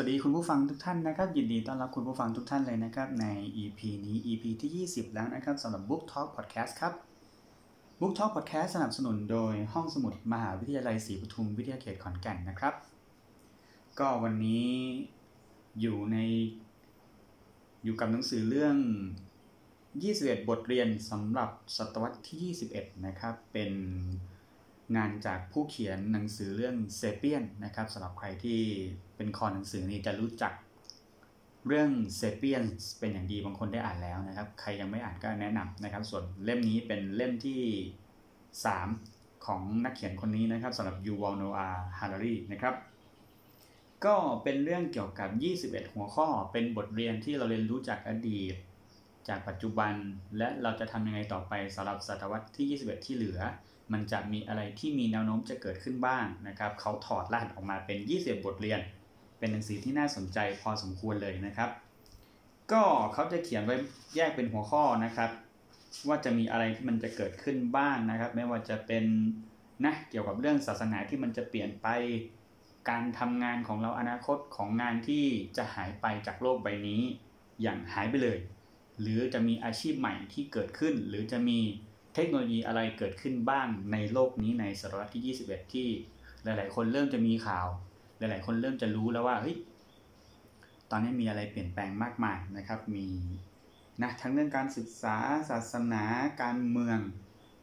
สวัสดีคุณผู้ฟังทุกท่านนะครับยินดีต้อนรับคุณผู้ฟังทุกท่านเลยนะครับใน EP นี้ EP ที่20แล้วนะครับสำหรับ Book Talk Podcast ครับ Book Talk Podcast สนับสนุนโดยห้องสมุดมหาวิทยาลัยศรีปทุมวิทยาเขตขอนแก่นนะครับก็วันนี้อยู่กับหนังสือเรื่อง21บทเรียนสำหรับศตวรรษที่21นะครับเป็นงานจากผู้เขียนหนังสือเรื่องเซเปียนนะครับสำหรับใครที่เป็นคอหนังสือนี้จะรู้จักเรื่องเซเปียนเป็นอย่างดีบางคนได้อ่านแล้วนะครับใครยังไม่อ่านก็แนะนำนะครับส่วนเล่มนี้เป็นเล่มที่3ของนักเขียนคนนี้นะครับสำหรับ Yuval Noah Harari นะครับก็เป็นเรื่องเกี่ยวกับ21หัวข้อเป็นบทเรียนที่เราเรียนรู้จากอดีตจากปัจจุบันและเราจะทำยังไงต่อไปสำหรับศตวรรษที่21ที่เหลือมันจะมีอะไรที่มีแนวโน้มจะเกิดขึ้นบ้างนะครับเขาถอดรหัสออกมาเป็น21บทเรียนเป็นหนังสือที่น่าสนใจพอสมควรเลยนะครับก็เขาจะเขียนไว้แยกเป็นหัวข้อนะครับว่าจะมีอะไรที่มันจะเกิดขึ้นบ้างนะครับไม่ว่าจะเป็นนะเกี่ยวกับเรื่องศาสนาที่มันจะเปลี่ยนไปการทำงานของเราอนาคตของงานที่จะหายไปจากโลกใบนี้อย่างหายไปเลยหรือจะมีอาชีพใหม่ที่เกิดขึ้นหรือจะมีเทคโนโลยีอะไรเกิดขึ้นบ้างในโลกนี้ในศตวรรษที่21ที่หลายๆคนเริ่มจะมีข่าวหลายๆคนเริ่มจะรู้แล้วว่าเฮ้ยตอนนี้มีอะไรเปลี่ยนแปลงมากมายนะครับมีนะทั้งเรื่องการศึกษาศาสนาการเมือง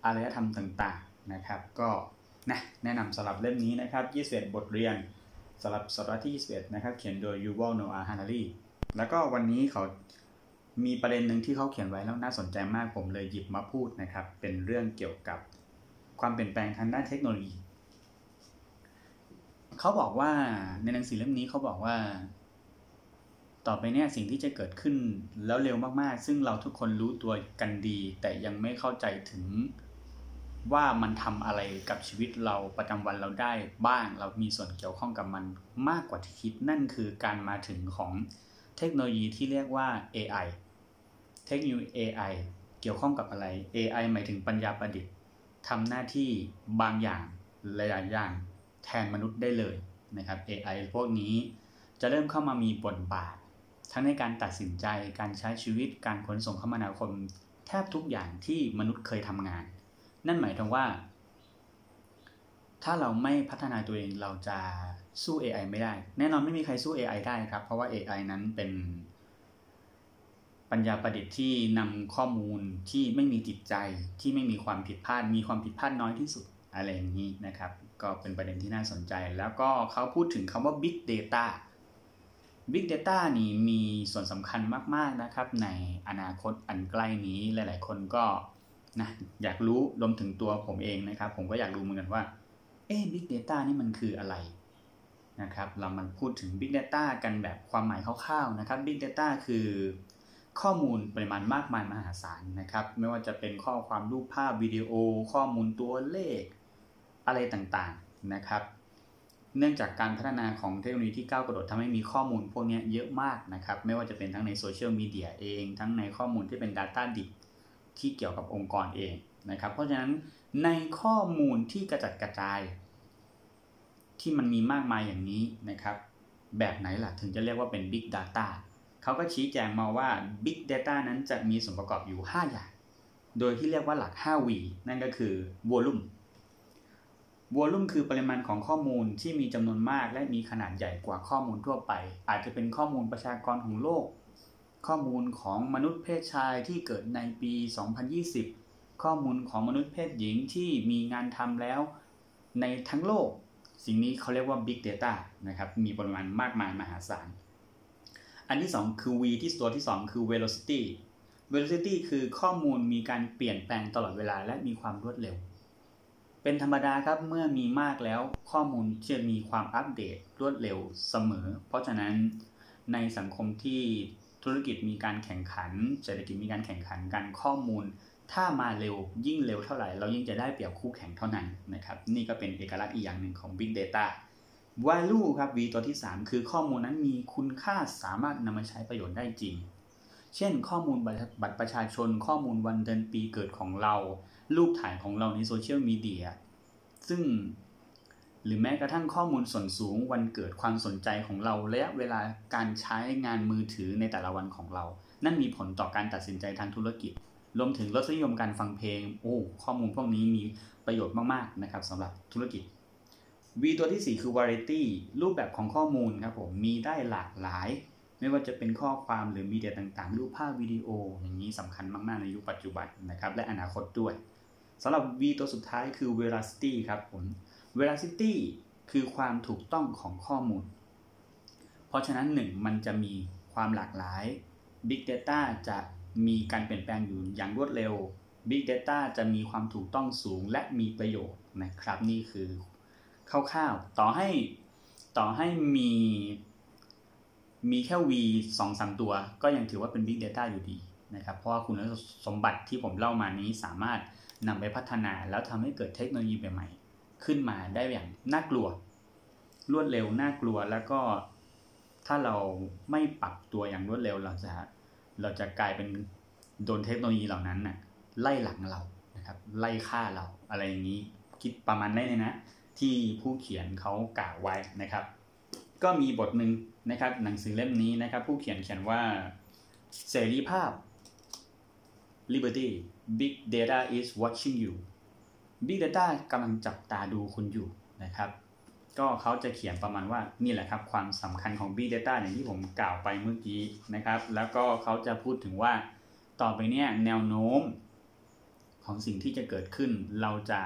อารยธรรมต่างๆนะครับก็นะแนะนำสำหรับเล่มนี้นะครับ21บทเรียนสำหรับศตวรรษที่21นะครับเขียนโดย Yuval Noah Harari แล้วก็วันนี้เขามีประเด็นหนึ่งที่เขาเขียนไว้แล้วน่าสนใจมากผมเลยหยิบมาพูดนะครับเป็นเรื่องเกี่ยวกับความเปลี่ยนแปลงทางด้านเทคโนโลยีเขาบอกว่าในหนังสือเล่มนี้เขาบอกว่าต่อไปเนี่ยสิ่งที่จะเกิดขึ้นแล้วเร็วมากๆซึ่งเราทุกคนรู้ตัวกันดีแต่ยังไม่เข้าใจถึงว่ามันทำอะไรกับชีวิตเราประจำวันเราได้บ้างเรามีส่วนเกี่ยวข้องกับมันมากกว่าที่คิดนั่นคือการมาถึงของเทคโนโลยีที่เรียกว่า AI เทคโนโลยี AI เกี่ยวข้องกับอะไร AI หมายถึงปัญญาประดิษฐ์ทำหน้าที่บางอย่างหลายอย่างแทนมนุษย์ได้เลยนะครับ AI พวกนี้จะเริ่มเข้ามามีบทบาททั้งในการตัดสินใจการใช้ชีวิตการขนส่งคมนาคมแทบทุกอย่างที่มนุษย์เคยทำงานนั่นหมายถึงว่าถ้าเราไม่พัฒนาตัวเองเราจะสู้ AI ไม่ได้แน่นอนไม่มีใครสู้ AI ได้ครับเพราะว่า AI นั้นเป็นปัญญาประดิษฐ์ที่นำข้อมูลที่ไม่มีจิตใจที่ไม่มีความผิดพลาดมีความผิดพลาดน้อยที่สุดอะไรอย่างนี้นะครับก็เป็นประเด็นที่น่าสนใจแล้วก็เขาพูดถึงคำว่า Big Data Big Data นี่มีส่วนสำคัญมากๆนะครับในอนาคตอันใกล้นี้หลายๆคนก็นะอยากรู้รวมถึงตัวผมเองนะครับผมก็อยากรู้เหมือนกันว่าBig Data นี่มันคืออะไรนะครับเรามันพูดถึง Big Data กันแบบความหมายคร่าวๆนะครับ Big Data คือข้อมูลปริมาณมากมายมหาศาลนะครับไม่ว่าจะเป็นข้อความรูปภาพวิดีโอข้อมูลตัวเลขอะไรต่างๆนะครับเนื่องจากการพัฒนาของเทคโนโลยีที่ก้าวกระโดดทำให้มีข้อมูลพวกนี้เยอะมากนะครับไม่ว่าจะเป็นทั้งในโซเชียลมีเดียเองทั้งในข้อมูลที่เป็น Data Deep ที่เกี่ยวกับองค์กรเองนะครับเพราะฉะนั้นในข้อมูลที่กระจัดกระจายที่มันมีมากมายอย่างนี้นะครับแบบไหนล่ะถึงจะเรียกว่าเป็น Big Data เขาก็ชี้แจงมาว่า Big Data นั้นจะมีส่วนประกอบอยู่5อย่างโดยที่เรียกว่าหลัก 5V นั่นก็คือ Volume Volume คือปริมาณของข้อมูลที่มีจำนวนมากและมีขนาดใหญ่กว่าข้อมูลทั่วไปอาจจะเป็นข้อมูลประชากรของโลกข้อมูลของมนุษย์เพศชายที่เกิดในปี2020ข้อมูลของมนุษย์เพศหญิงที่มีงานทำแล้วในทั้งโลกสิ่งนี้เขาเรียกว่า Big Data นะครับมีปริมาณมากมายมหาศาลอันที่2คือ V ที่ตัวที่2คือ Velocity Velocity คือข้อมูลมีการเปลี่ยนแปลงตลอดเวลาและมีความรวดเร็วเป็นธรรมดาครับเมื่อมีมากแล้วข้อมูลจะมีความอัปเดตรวดเร็วเสมอเพราะฉะนั้นในสังคมที่ธุรกิจมีการแข่งขันเศรษฐกิจมีการแข่งขันกันข้อมูลถ้ามาเร็วยิ่งเร็วเท่าไหร่เรายิ่งจะได้เปรียบคู่แข่งเท่านั้นนะครับนี่ก็เป็นเอกลักษณ์อีกอย่างหนึ่งของ Big Data Value ครับ V ตัวที่3คือข้อมูลนั้นมีคุณค่าสามารถนำมาใช้ประโยชน์ได้จริงเช่นข้อมูลบัตรประชาชนข้อมูลวันเดือนปีเกิดของเรารูปถ่ายของเราในโซเชียลมีเดียซึ่ง หรือแม้กระทั่งข้อมูลส่วนสูงวันเกิดความสนใจของเราและเวลาการใช้งานมือถือในแต่ละวันของเรานั่นมีผลต่อการตัดสินใจทางธุรกิจรวมถึงรสนิยมการฟังเพลงข้อมูลพวกนี้มีประโยชน์มากๆนะครับสำหรับธุรกิจ V ตัวที่4คือ Variety รูปแบบของข้อมูลครับผมมีได้หลากหลายไม่ว่าจะเป็นข้อความหรือมีเดียต่างๆรูปภาพวิดีโออย่างนี้สำคัญมากๆในยุคปัจจุบันนะครับและอนาคตด้วยสำหรับ V ตัวสุดท้ายคือ Veracity ครับผม Veracity คือความถูกต้องของข้อมูลเพราะฉะนั้น1มันจะมีความหลากหลาย Big Data จะมีการเปลี่ยนแปลงอยู่อย่างรวดเร็ว Big Data จะมีความถูกต้องสูงและมีประโยชน์นะครับนี่คือคร่าวๆต่อให้มีแค่ V 2-3 ตัวก็ยังถือว่าเป็น Big Data อยู่ดีนะครับเพราะว่าคุณสมบัติที่ผมเล่ามานี้สามารถนำไปพัฒนาแล้วทำให้เกิดเทคโนโลยีใหม่ๆขึ้นมาได้อย่างน่ากลัวรวดเร็วน่ากลัวแล้วก็ถ้าเราไม่ปรับตัวอย่างรวดเร็วเราจะกลายเป็นโดนเทคโนโลยีเหล่านั้นน่ะไล่หลังเรานะครับไล่ฆ่าเราอะไรอย่างนี้คิดประมาณนั้นเลยนะที่ผู้เขียนเขากล่าวไว้นะครับก็มีบทนึงนะครับหนังสือเล่มนี้นะครับผู้เขียนว่าเสรีภาพ Liberty Big Data is watching you Big Data กำลังจับตาดูคุณอยู่นะครับก็เขาจะเขียนประมาณว่านี่แหละครับความสำคัญของ Big Data อย่างที่ผมกล่าวไปเมื่อกี้นะครับแล้วก็เขาจะพูดถึงว่าต่อไปเนี่ยแนวโน้มของสิ่งที่จะเกิดขึ้นเราจะ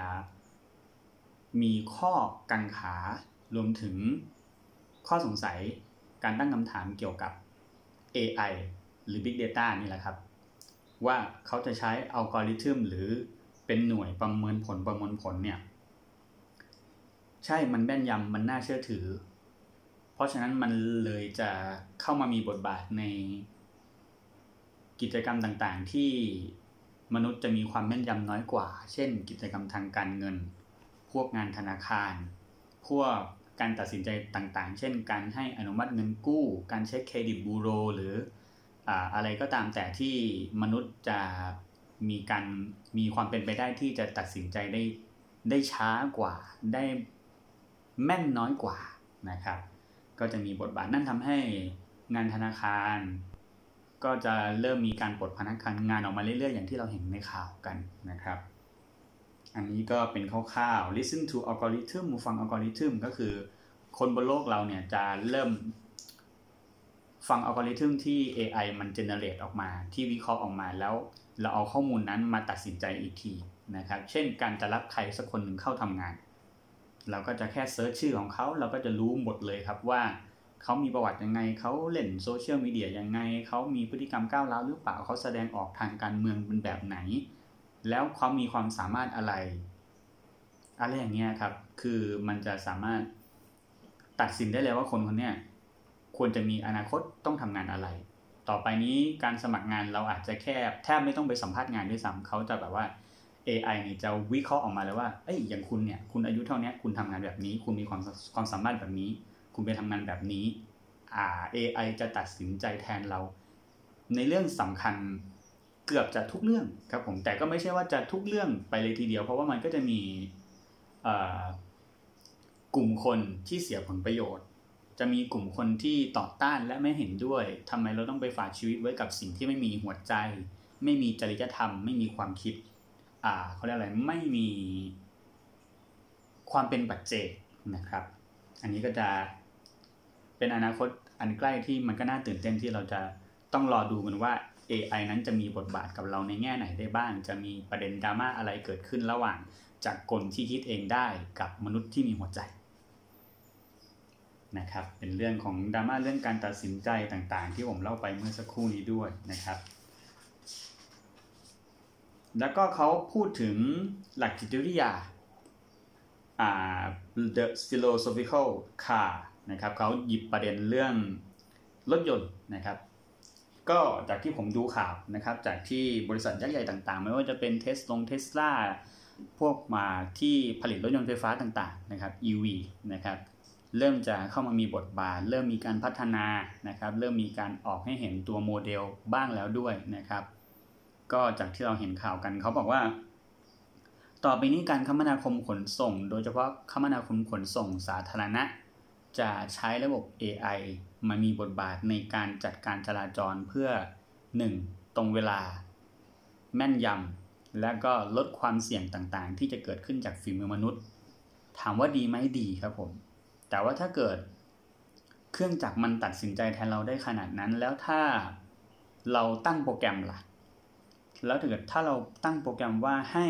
มีข้อกังขารวมถึงข้อสงสัยการตั้งคำถามเกี่ยวกับ AI หรือ Big Data นี่แหละครับว่าเขาจะใช้อัลกอริทึมหรือเป็นหน่วยประเมินผลเนี่ยใช่มันแม่นยำมันน่าเชื่อถือเพราะฉะนั้นมันเลยจะเข้ามามีบทบาทในกิจกรรมต่างๆที่มนุษย์จะมีความแม่นยำน้อยกว่าเช่นกิจกรรมทางการเงินพวกงานธนาคารพวกการตัดสินใจต่างๆเช่นการให้อนุมัติเงินกู้การเช็คเครดิตบูโรหรืออะไรก็ตามแต่ที่มนุษย์จะมีความเป็นไปได้ที่จะตัดสินใจได้ช้ากว่าได้แม่นน้อยกว่านะครับก็จะมีบทบาทนั่นทำให้งานธนาคารก็จะเริ่มมีการปลดพนักงานออกมาเรื่อยๆอย่างที่เราเห็นในข่าวกันนะครับอันนี้ก็เป็นคร่าวๆ listen to algorithm ฟัง algorithm ก็คือคนบนโลกเราเนี่ยจะเริ่มฟัง algorithm ที่ AI มัน generate ออกมาที่วิเคราะห์ออกมาแล้วเราเอาข้อมูลนั้นมาตัดสินใจอีกทีนะครับเช่นการจะรับใครสักคนหนึ่งเข้าทำงานเราก็จะแค่เซิร์ชชื่อของเขาเราก็จะรู้หมดเลยครับว่าเขามีประวัติยังไงเขาเล่นโซเชียลมีเดียยังไงเขามีพฤติกรรมก้าวร้าวหรือเปล่าเขาแสดงออกทางการเมืองเป็นแบบไหนแล้วเขามีความสามารถอะไรอย่างเงี้ยครับคือมันจะสามารถตัดสินได้เลยว่าคนเนี้ยควรจะมีอนาคตต้องทำงานอะไรต่อไปนี้การสมัครงานเราอาจจะแทบไม่ต้องไปสัมภาษณ์งานด้วยซ้ำเขาจะแบบว่า AI นี่จะวิเคราะห์ออกมาเลยว่าเอ้ยอย่างคุณเนี่ยคุณอายุเท่านี้คุณทำงานแบบนี้คุณมีความสามารถแบบนี้คุณไปทำงานแบบนี้AI จะตัดสินใจแทนเราในเรื่องสำคัญเกือบจะทุกเรื่องครับผมแต่ก็ไม่ใช่ว่าจะทุกเรื่องไปเลยทีเดียวเพราะว่ามันก็จะมีกลุ่มคนที่เสียผลประโยชน์จะมีกลุ่มคนที่ต่อต้านและไม่เห็นด้วยทำไมเราต้องไปฝากชีวิตไว้กับสิ่งที่ไม่มีหัวใจไม่มีจริยธรรมไม่มีความคิดเขาเรียกอะไรไม่มีความเป็นปัจเจกนะครับอันนี้ก็จะเป็นอนาคตอันใกล้ที่มันก็น่าตื่นเต้นที่เราจะต้องรอดูกันว่าAI นั้นจะมีบทบาทกับเราในแง่ไหนได้บ้างจะมีประเด็นดราม่าอะไรเกิดขึ้นระหว่างจากกลที่คิดเองได้กับมนุษย์ที่มีหัวใจนะครับเป็นเรื่องของดราม่าเรื่องการตัดสินใจต่างๆที่ผมเล่าไปเมื่อสักครู่นี้ด้วยนะครับแล้วก็เขาพูดถึงหลักจิตวิทยาthe philosophical car นะครับเขาหยิบประเด็นเรื่องรถยนต์นะครับก็จากที่ผมดูข่าวนะครับจากที่บริษัทยักษ์ใหญ่ต่างๆไม่ว่าจะเป็นเทสลาพวกมาที่ผลิตรถยนต์ไฟฟ้าต่างๆนะครับ EV นะครับเริ่มจะเข้ามามีบทบาทเริ่มมีการพัฒนานะครับเริ่มมีการออกให้เห็นตัวโมเดลบ้างแล้วด้วยนะครับก็จากที่เราเห็นข่าวกันเขาบอกว่า ต่อไปนี้การคมนาคมขนส่งโดยเฉพาะคมนาคมขนส่งสาธารณะจะใช้ระบบ AI มามีบทบาทในการจัดการจราจรเพื่อ 1. ตรงเวลาแม่นยำและก็ลดความเสี่ยงต่างๆที่จะเกิดขึ้นจากฝีมือมนุษย์ถามว่าดีไหมดีครับผมแต่ว่าถ้าเกิดเครื่องจักรมันตัดสินใจแทนเราได้ขนาดนั้นแล้วถ้าเราตั้งโปรแกรมล่ะแล้วถ้าเกิดเราตั้งโปรแกรมว่าให้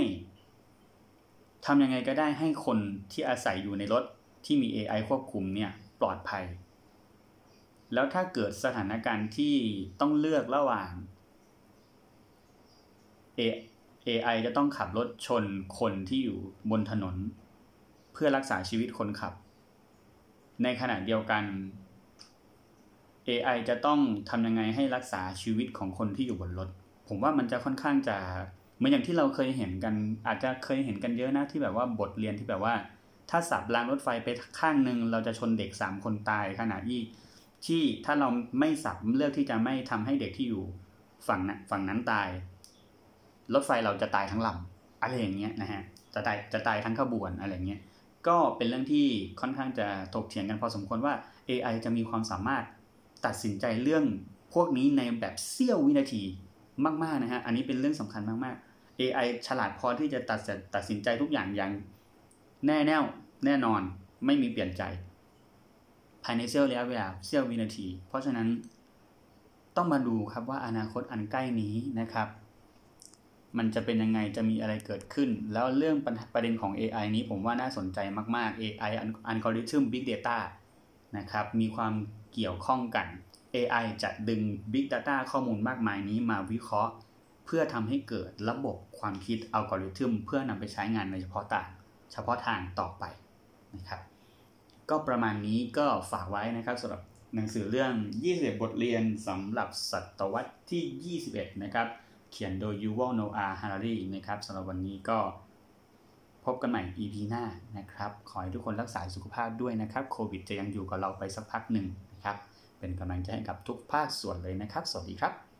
ทำยังไงก็ได้ให้คนที่อาศัยอยู่ในรถที่มี AI ควบคุมเนี่ยปลอดภัยแล้วถ้าเกิดสถานการณ์ที่ต้องเลือกระหว่าง AI จะต้องขับรถชนคนที่อยู่บนถนนเพื่อรักษาชีวิตคนขับในขณะเดียวกัน AI จะต้องทำยังไงให้รักษาชีวิตของคนที่อยู่บนรถผมว่ามันจะค่อนข้างจะเหมือนอย่างที่เราเคยเห็นกันอาจจะเคยเห็นกันเยอะนะที่แบบว่าบทเรียนที่แบบว่าถ้าสับรางรถไฟไปข้างนึงเราจะชนเด็ก3คนตายขณะที่ถ้าเราไม่สับเลือกที่จะไม่ทำให้เด็กที่อยู่ฝั่งนั้นตายรถไฟเราจะตายทั้งลำอะไรอย่างเงี้ยนะฮะจะตายทั้งขบวนอะไรอย่างเงี้ยก็เป็นเรื่องที่ค่อนข้างจะถกเถียงกันพอสมควรว่า AI จะมีความสามารถตัดสินใจเรื่องพวกนี้ในแบบเสี้ยววินาทีมากๆนะฮะอันนี้เป็นเรื่องสำคัญมากๆ AI ฉลาดพอที่จะตัดสินใจทุกอย่างอย่างแน่นอนไม่มีเปลี่ยนใจภายในเสี้ยวระยะเวลาเสี้ยววินาทีเพราะฉะนั้นต้องมาดูครับว่าอนาคตอันใกล้นี้นะครับมันจะเป็นยังไงจะมีอะไรเกิดขึ้นแล้วเรื่องประเด็นของ AI นี้ผมว่าน่าสนใจมากๆ AI Algorithm Big Data นะครับมีความเกี่ยวข้องกัน AI จะดึง Big Data ข้อมูลมากมายนี้มาวิเคราะห์เพื่อทำให้เกิดระบบความคิด Algorithm เพื่อนำไปใช้งานในเฉพาะทางต่อไปนะครับก็ประมาณนี้ก็ฝากไว้นะครับสำหรับหนังสือเรื่อง21บทเรียนสำหรับศตวรรษที่21นะครับเขียนโดย Yuval Noah Harari นะครับสำหรับวันนี้ก็พบกันใหม่ EP หน้านะครับขอให้ทุกคนรักษาสุขภาพด้วยนะครับโควิดจะยังอยู่กับเราไปสักพักหนึ่งนะครับเป็นกำลังใจให้กับทุกภาคส่วนเลยนะครับสวัสดีครับ